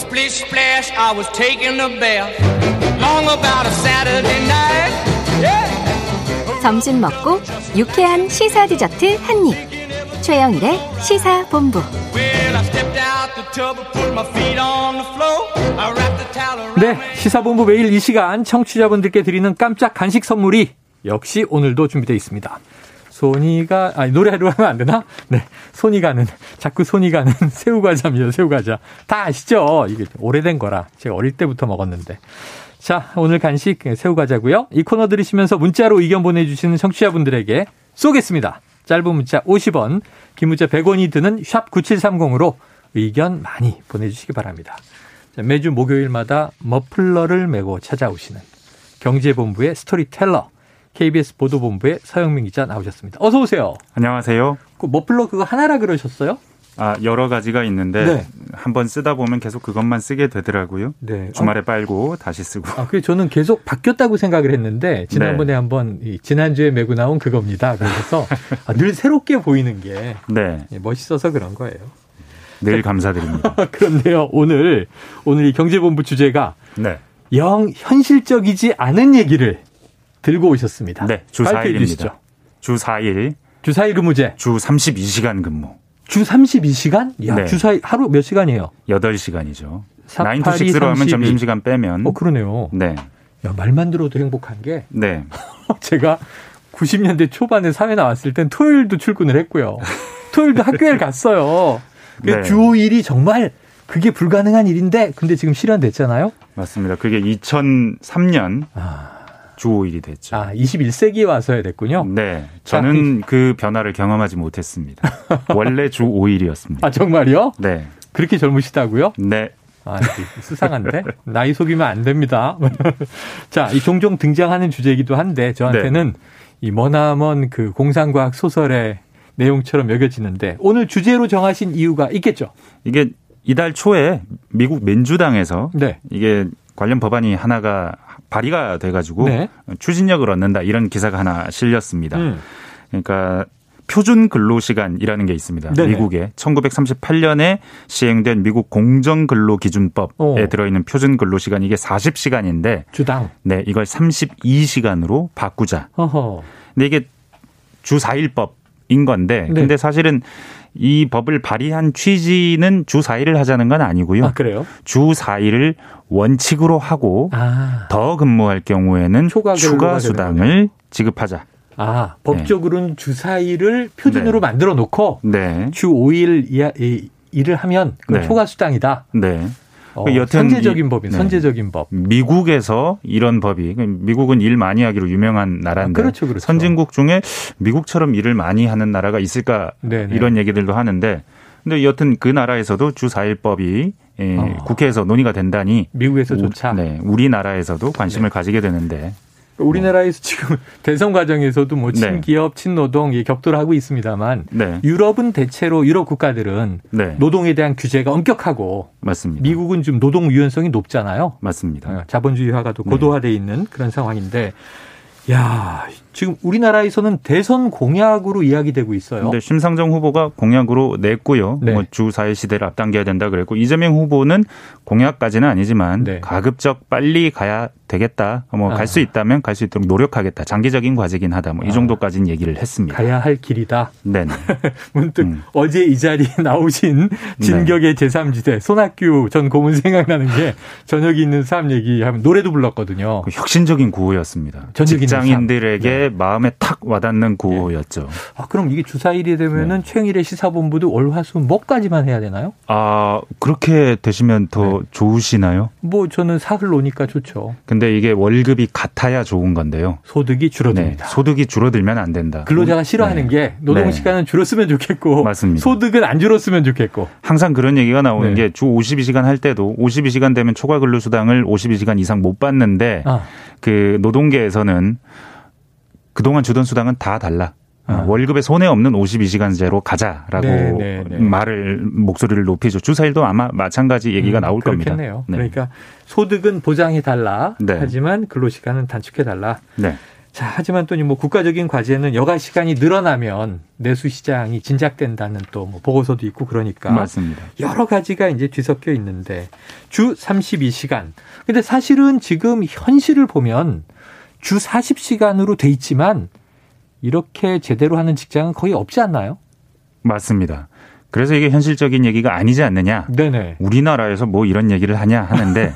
splish splash, I was taking a bath. Long about a Saturday night. Yeah. 점심 먹고 유쾌한 시사 디저트 한 입. 최영일의 시사 본부. 네, 시사본부 매일 이 시간 청취자분들께 드리는 깜짝 간식 선물이 역시 오늘도 준비되어 있습니다. 손이가, 아니, 노래로 하면 안 되나? 네. 손이 가는, 자꾸 손이 가는 새우과자입니다. 새우과자. 다 아시죠? 이게 오래된 거라. 제가 어릴 때부터 먹었는데. 자, 오늘 간식 새우과자고요. 이 코너 들으시면서 문자로 의견 보내주시는 청취자분들에게 쏘겠습니다. 짧은 문자 50원, 긴 문자 100원이 드는 샵 9730으로 의견 많이 보내주시기 바랍니다. 자, 매주 목요일마다 머플러를 메고 찾아오시는 경제본부의 스토리텔러, KBS 보도본부의 서영민 기자 나오셨습니다. 어서 오세요. 안녕하세요. 그 머플러 그거 하나라 그러셨어요? 아, 여러 가지가 있는데 네. 한번 쓰다 보면 계속 그것만 쓰게 되더라고요. 네. 주말에 빨고 다시 쓰고. 아, 그래서 저는 계속 바뀌었다고 생각을 했는데 지난번에 네. 한번 지난주에 메고 나온 그겁니다. 그래서 아, 늘 새롭게 보이는 게 네. 멋있어서 그런 거예요. 늘 감사드립니다. 그런데요. 오늘 이 경제본부 주제가 네. 영 현실적이지 않은 얘기를 들고 오셨습니다. 네. 주 4일입니다. 주 4일. 주 4일 근무제. 주 32시간 근무. 주 32시간? 야, 네. 주 4일 하루 몇 시간이에요? 8시간이죠. 9 to 6로 하면 점심시간 빼면. 어, 그러네요. 네. 야, 말만 들어도 행복한 게. 네. 제가 90년대 초반에 사회 나왔을 땐 토요일도 출근을 했고요. 토요일도 학교에 갔어요. 네. 주 5일이 정말 그게 불가능한 일인데 근데 지금 실현됐잖아요. 맞습니다. 그게 2003년. 아. 주 5일이 됐죠. 아, 21세기에 와서야 됐군요. 네. 저는 그 변화를 경험하지 못했습니다. 원래 주 5일이었습니다. 아, 정말요? 네. 그렇게 젊으시다고요? 네. 아, 수상한데? 나이 속이면 안 됩니다. 자, 이 종종 등장하는 주제이기도 한데 저한테는 네. 이 머나먼 그 공상과학 소설의 내용처럼 여겨지는데 오늘 주제로 정하신 이유가 있겠죠? 이게 이달 초에 미국 민주당에서 네. 이게 관련 법안이 하나가 발의가 돼가지고 네. 추진력을 얻는다 이런 기사가 하나 실렸습니다. 그러니까 표준 근로시간이라는 게 있습니다. 네네. 미국에 1938년에 시행된 미국 공정근로기준법에 들어있는 표준 근로시간 이게 40시간인데 주당. 네, 이걸 32시간으로 바꾸자. 어허. 근데 이게 주 4일법인 건데 네. 근데 사실은 이 법을 발의한 취지는 주 4일을 하자는 건 아니고요. 아, 그래요? 주 4일을 원칙으로 하고 아. 더 근무할 경우에는 추가 수당을 지급하자. 아, 법적으로는 네. 주 4일을 표준으로 네. 만들어 놓고 네. 주 5일 이하 일을 하면 그 초과 수당이다. 네. 여튼 선제적인 법이네. 선제적인 법. 미국에서 이런 법이 미국은 일 많이 하기로 유명한 나라인데 아, 그렇죠, 그렇죠. 선진국 중에 미국처럼 일을 많이 하는 나라가 있을까 네네. 이런 얘기들도 하는데 근데 여튼 그 나라에서도 주 4일 법이 국회에서 논의가 된다니 미국에서조차 네, 우리나라에서도 관심을 네. 가지게 되는데 우리나라에서 지금 대선 과정에서도 뭐 친기업, 네. 친노동 격돌하고 있습니다만 네. 유럽은 대체로 유럽 국가들은 네. 노동에 대한 규제가 엄격하고 맞습니다. 미국은 지금 노동 유연성이 높잖아요. 맞습니다. 자본주의화가 또 고도화되어 네. 있는 그런 상황인데 야 지금 우리나라에서는 대선 공약으로 이야기되고 있어요. 그런데 심상정 후보가 공약으로 냈고요. 네. 뭐 주 4일 시대를 앞당겨야 된다 그랬고 이재명 후보는 공약까지는 아니지만 네. 가급적 빨리 가야 되겠다. 뭐 갈 수 있다면 갈 수 있도록 노력하겠다. 장기적인 과제긴 하다. 뭐 이 정도까지는 얘기를 했습니다. 가야 할 길이다. 네. 문득 어제 이 자리에 나오신 진격의 네. 제3지대 손학규 전 고문 생각나는 게 저녁이 있는 삶 얘기하면 노래도 불렀거든요. 그 혁신적인 구호였습니다. 직장인들에게 네. 마음에 탁 와닿는 구호였죠. 아, 그럼 이게 주 4일이 되면은 네. 최영일의 시사본부도 월화수 목까지만 해야 되나요? 아, 그렇게 되시면 더 네. 좋으시나요? 뭐 저는 사흘 오니까 좋죠. 근데 이게 월급이 같아야 좋은 건데요. 소득이 줄어듭니다. 네, 소득이 줄어들면 안 된다. 근로자가 싫어하는 네. 게 노동시간은 네. 줄었으면 좋겠고 맞습니다. 소득은 안 줄었으면 좋겠고. 항상 그런 얘기가 나오는 네. 게 주 52시간 할 때도 52시간 되면 초과 근로수당을 52시간 이상 못 받는데 아. 그 노동계에서는 그동안 주던 수당은 다 달라. 월급에 손해 없는 52시간제로 가자라고 네네네. 말을 목소리를 높이죠. 주 4일도 아마 마찬가지 얘기가 나올 그렇겠네요. 겁니다. 네. 그러니까 소득은 보장해달라. 네. 하지만 근로시간은 단축해달라. 네. 자, 하지만 또 뭐 국가적인 과제는 여가 시간이 늘어나면 내수 시장이 진작된다는 또 뭐 보고서도 있고 그러니까 맞습니다. 여러 가지가 이제 뒤섞여 있는데 주 32시간. 근데 사실은 지금 현실을 보면 주 40시간으로 돼 있지만 이렇게 제대로 하는 직장은 거의 없지 않나요? 맞습니다. 그래서 이게 현실적인 얘기가 아니지 않느냐. 네네. 우리나라에서 뭐 이런 얘기를 하냐 하는데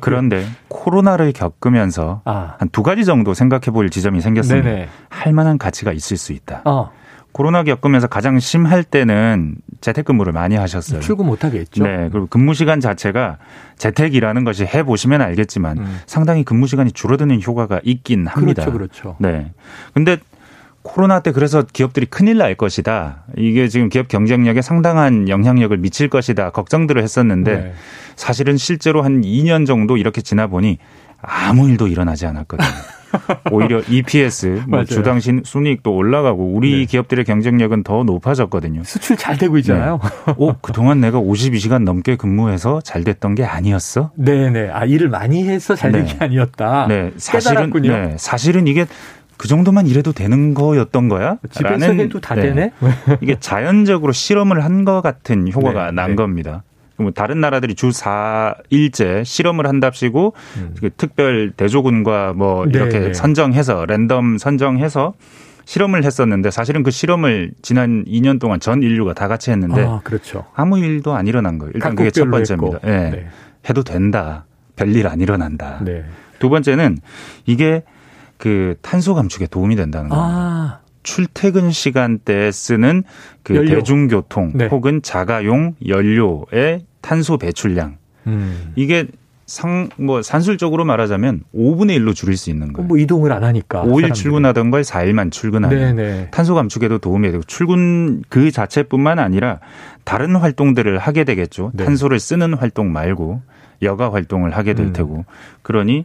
그런데 코로나를 겪으면서 한 두 가지 정도 생각해 볼 지점이 생겼습니다. 네네. 할 만한 가치가 있을 수 있다. 코로나 겪으면서 가장 심할 때는 재택근무를 많이 하셨어요. 출근 못하게 했죠. 네, 그리고 근무 시간 자체가 재택이라는 것이 해보시면 알겠지만 상당히 근무 시간이 줄어드는 효과가 있긴 합니다. 그렇죠. 네. 근데 코로나 때 그래서 기업들이 큰일 날 것이다. 이게 지금 기업 경쟁력에 상당한 영향력을 미칠 것이다. 걱정들을 했었는데 네. 사실은 실제로 한 2년 정도 이렇게 지나보니 아무 일도 일어나지 않았거든요. 오히려 EPS, 주당 순이익도 올라가고 우리 네. 기업들의 경쟁력은 더 높아졌거든요. 수출 잘 되고 있잖아요. 네. 그동안 내가 52시간 넘게 근무해서 잘 됐던 게 아니었어? 네네. 아, 일을 많이 해서 잘 된 게 네. 아니었다. 네. 깨달았군요. 네. 사실은 이게 그 정도만 일해도 되는 거였던 거야? 집에서 해도 다 네. 되네? 이게 자연적으로 실험을 한 것 같은 효과가 네. 난 네. 겁니다. 다른 나라들이 주 4일째 실험을 한답시고 특별 대조군과 뭐 이렇게 네. 선정해서 랜덤 선정해서 실험을 했었는데 사실은 그 실험을 지난 2년 동안 전 인류가 다 같이 했는데 그렇죠. 아무 일도 안 일어난 거예요. 일단 그게 첫 번째입니다. 네. 네. 해도 된다. 별일 안 일어난다. 네. 두 번째는 이게 그 탄소 감축에 도움이 된다는 겁니다. 출퇴근 시간대에 쓰는 그 연료. 대중교통 네. 혹은 자가용 연료의 탄소 배출량. 이게 산술적으로 말하자면 5분의 1로 줄일 수 있는 거예요. 뭐 이동을 안 하니까. 5일 사람들이. 출근하던 걸 4일만 출근하는. 네네. 탄소 감축에도 도움이 되고 출근 그 자체뿐만 아니라 다른 활동들을 하게 되겠죠. 네. 탄소를 쓰는 활동 말고 여가 활동을 하게 될 테고. 그러니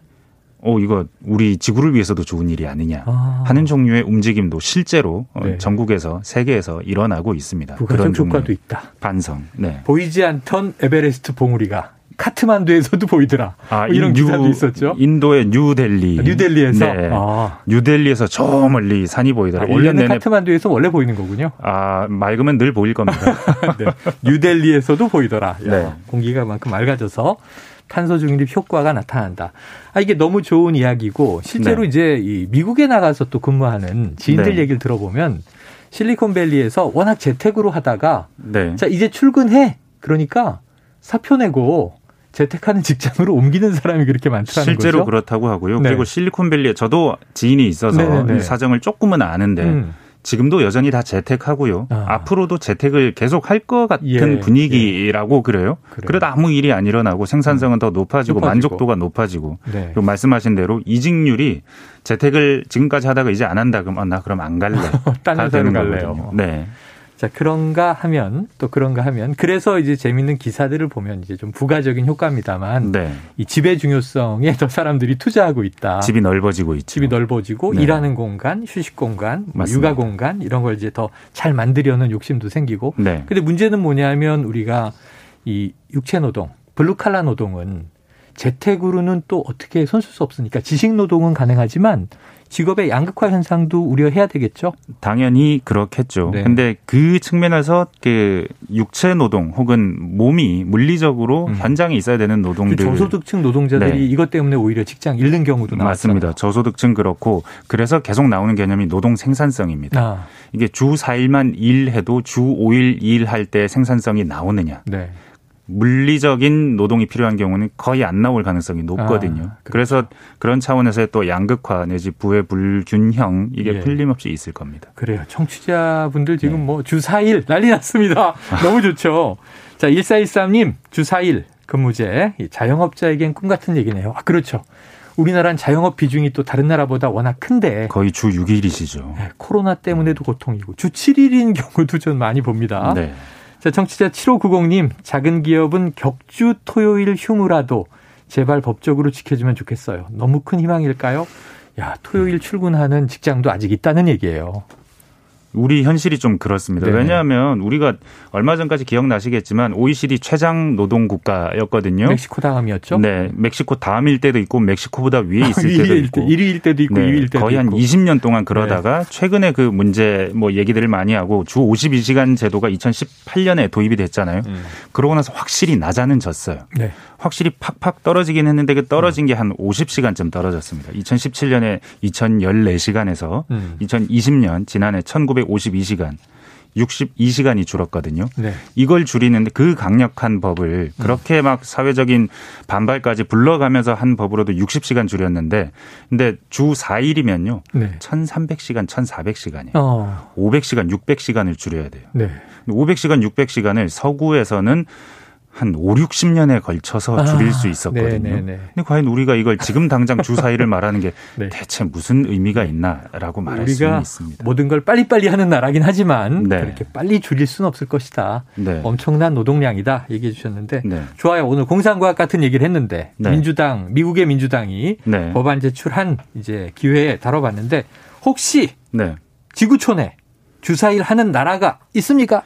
이거 우리 지구를 위해서도 좋은 일이 아니냐 하는 종류의 움직임도 실제로 네. 전국에서 세계에서 일어나고 있습니다. 그런 효과도 있다. 반성. 네. 보이지 않던 에베레스트 봉우리가 카트만두에서도 보이더라. 이런 기사도 있었죠. 인도의 뉴델리. 뉴델리에서? 네. 뉴델리에서 저 멀리 산이 보이더라. 1년 내내 카트만두에서 원래 보이는 거군요. 맑으면 늘 보일 겁니다. 네. 뉴델리에서도 보이더라. 네. 공기가 그만큼 맑아져서. 탄소 중립 효과가 나타난다. 이게 너무 좋은 이야기고 실제로 네. 이제 이 미국에 나가서 또 근무하는 지인들 네. 얘기를 들어보면 실리콘밸리에서 워낙 재택으로 하다가 네. 자 이제 출근해. 그러니까 사표 내고 재택하는 직장으로 옮기는 사람이 그렇게 많다는 실제로 거죠. 실제로 그렇다고 하고요. 네. 그리고 실리콘밸리에 저도 지인이 있어서 네네네. 사정을 조금은 아는데 지금도 여전히 다 재택하고요. 앞으로도 재택을 계속 할 것 같은 분위기라고 그래요. 그러다 아무 일이 안 일어나고 생산성은 더 높아지고 만족도가 높아지고. 네. 그리고 말씀하신 대로 이직률이 재택을 지금까지 하다가 이제 안 한다 그러면 나 그럼 안 갈래. 딴 회사로 갈래요. 네. 자, 그런가 하면 그래서 이제 재밌는 기사들을 보면 이제 좀 부가적인 효과입니다만 네. 이 집의 중요성에 더 사람들이 투자하고 있다. 집이 넓어지고 있죠. 집이 넓어지고 네. 일하는 공간, 휴식 공간, 육아 공간 이런 걸 이제 더 잘 만들려는 욕심도 생기고. 네. 근데 문제는 뭐냐면 우리가 이 육체 노동, 블루칼라 노동은 재택으로는 또 어떻게 손쓸 수 없으니까 지식 노동은 가능하지만 직업의 양극화 현상도 우려해야 되겠죠? 당연히 그렇겠죠. 그런데 네. 그 측면에서 그 육체 노동 혹은 몸이 물리적으로 현장에 있어야 되는 노동들. 그 저소득층 노동자들이 네. 이것 때문에 오히려 직장 잃는 경우도 나왔습니다. 맞습니다. 저소득층 그렇고 그래서 계속 나오는 개념이 노동 생산성입니다. 이게 주 4일만 일해도 주 5일 일할 때 생산성이 나오느냐. 네. 물리적인 노동이 필요한 경우는 거의 안 나올 가능성이 높거든요. 그래서 그런 차원에서의 또 양극화 내지 부의 불균형 이게 풀림없이 있을 겁니다. 그래요. 청취자분들 지금 네. 뭐 주 4일 난리 났습니다. 너무 좋죠. 자, 1413님 주 4일 근무제 자영업자에겐 꿈 같은 얘기네요. 그렇죠. 우리나라는 자영업 비중이 또 다른 나라보다 워낙 큰데 거의 주 6일이시죠. 네, 코로나 때문에도 고통이고 주 7일인 경우도 좀 많이 봅니다. 네. 자, 청취자 7590님, 작은 기업은 격주 토요일 휴무라도 제발 법적으로 지켜주면 좋겠어요. 너무 큰 희망일까요? 토요일 출근하는 직장도 아직 있다는 얘기예요. 우리 현실이 좀 그렇습니다. 네. 왜냐하면 우리가 얼마 전까지 기억나시겠지만 OECD 최장 노동 국가였거든요. 멕시코 다음이었죠? 네. 멕시코 다음일 때도 있고 멕시코보다 위에 있을 때도 있고. 1위일 때도 있고 2위일 때도 있고. 거의 한 20년 동안 그러다가 최근에 그 문제 뭐 얘기들을 많이 하고 주 52시간 제도가 2018년에 도입이 됐잖아요. 그러고 나서 확실히 낮아는 졌어요. 네. 확실히 팍팍 떨어지긴 했는데 그 떨어진 게 한 50시간쯤 떨어졌습니다. 2017년에 2014시간에서 2020년 지난해 1952시간 62시간이 줄었거든요. 네. 이걸 줄이는데 그 강력한 법을 그렇게 막 사회적인 반발까지 불러가면서 한 법으로도 60시간 줄였는데 근데 주 4일이면요. 네. 1300시간, 1400시간이에요. 500시간, 600시간을 줄여야 돼요. 네. 500시간, 600시간을 서구에서는 한 5, 60년에 걸쳐서 줄일 수 있었거든요. 네네네. 근데 과연 우리가 이걸 지금 당장 주 4일을 말하는 게 네. 대체 무슨 의미가 있나라고 말할 수는 있습니다. 모든 걸 빨리빨리 하는 나라긴 하지만 네. 그렇게 빨리 줄일 수는 없을 것이다. 네. 엄청난 노동량이다 얘기해 주셨는데 네. 좋아요. 오늘 공상과학 같은 얘기를 했는데 네. 민주당, 미국의 민주당이 네. 법안 제출한 이제 기회에 다뤄봤는데 혹시 네. 지구촌에 주 4일 하는 나라가 있습니까?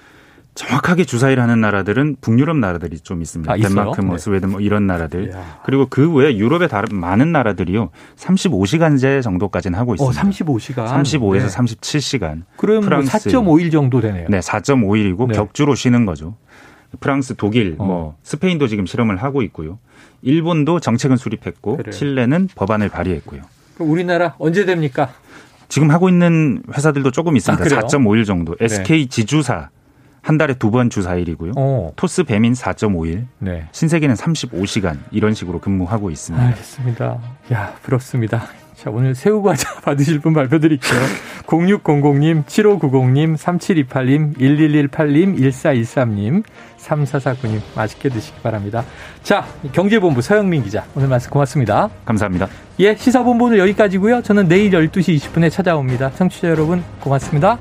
정확하게 주사일 하는 나라들은 북유럽 나라들이 좀 있습니다. 덴마크, 뭐 스웨덴 뭐 이런 나라들. 이야. 그리고 그 외에 유럽의 다른 많은 나라들이요. 35시간제 정도까지는 하고 있습니다. 35시간. 35에서 37시간. 그러면 프랑스. 4.5일 정도 되네요. 네. 4.5일이고 네. 격주로 쉬는 거죠. 프랑스, 독일, 뭐 스페인도 지금 실험을 하고 있고요. 일본도 정책은 수립했고 그래요. 칠레는 법안을 발의했고요. 그럼 우리나라 언제 됩니까? 지금 하고 있는 회사들도 조금 있습니다. 4.5일 정도. SK 지주사. 한 달에 2번 주 4일이고요. 토스, 배민 4.5일. 네. 신세계는 35시간 이런 식으로 근무하고 있습니다. 알겠습니다. 야, 부럽습니다. 자, 오늘 새우과자 받으실 분 발표드릴게요. 0600님, 7590님, 3728님, 1118님, 1413님, 3449님 맛있게 드시기 바랍니다. 자, 경제본부 서영민 기자 오늘 말씀 고맙습니다. 감사합니다. 예, 시사본부 오늘 여기까지고요. 저는 내일 12시 20분에 찾아옵니다. 청취자 여러분 고맙습니다.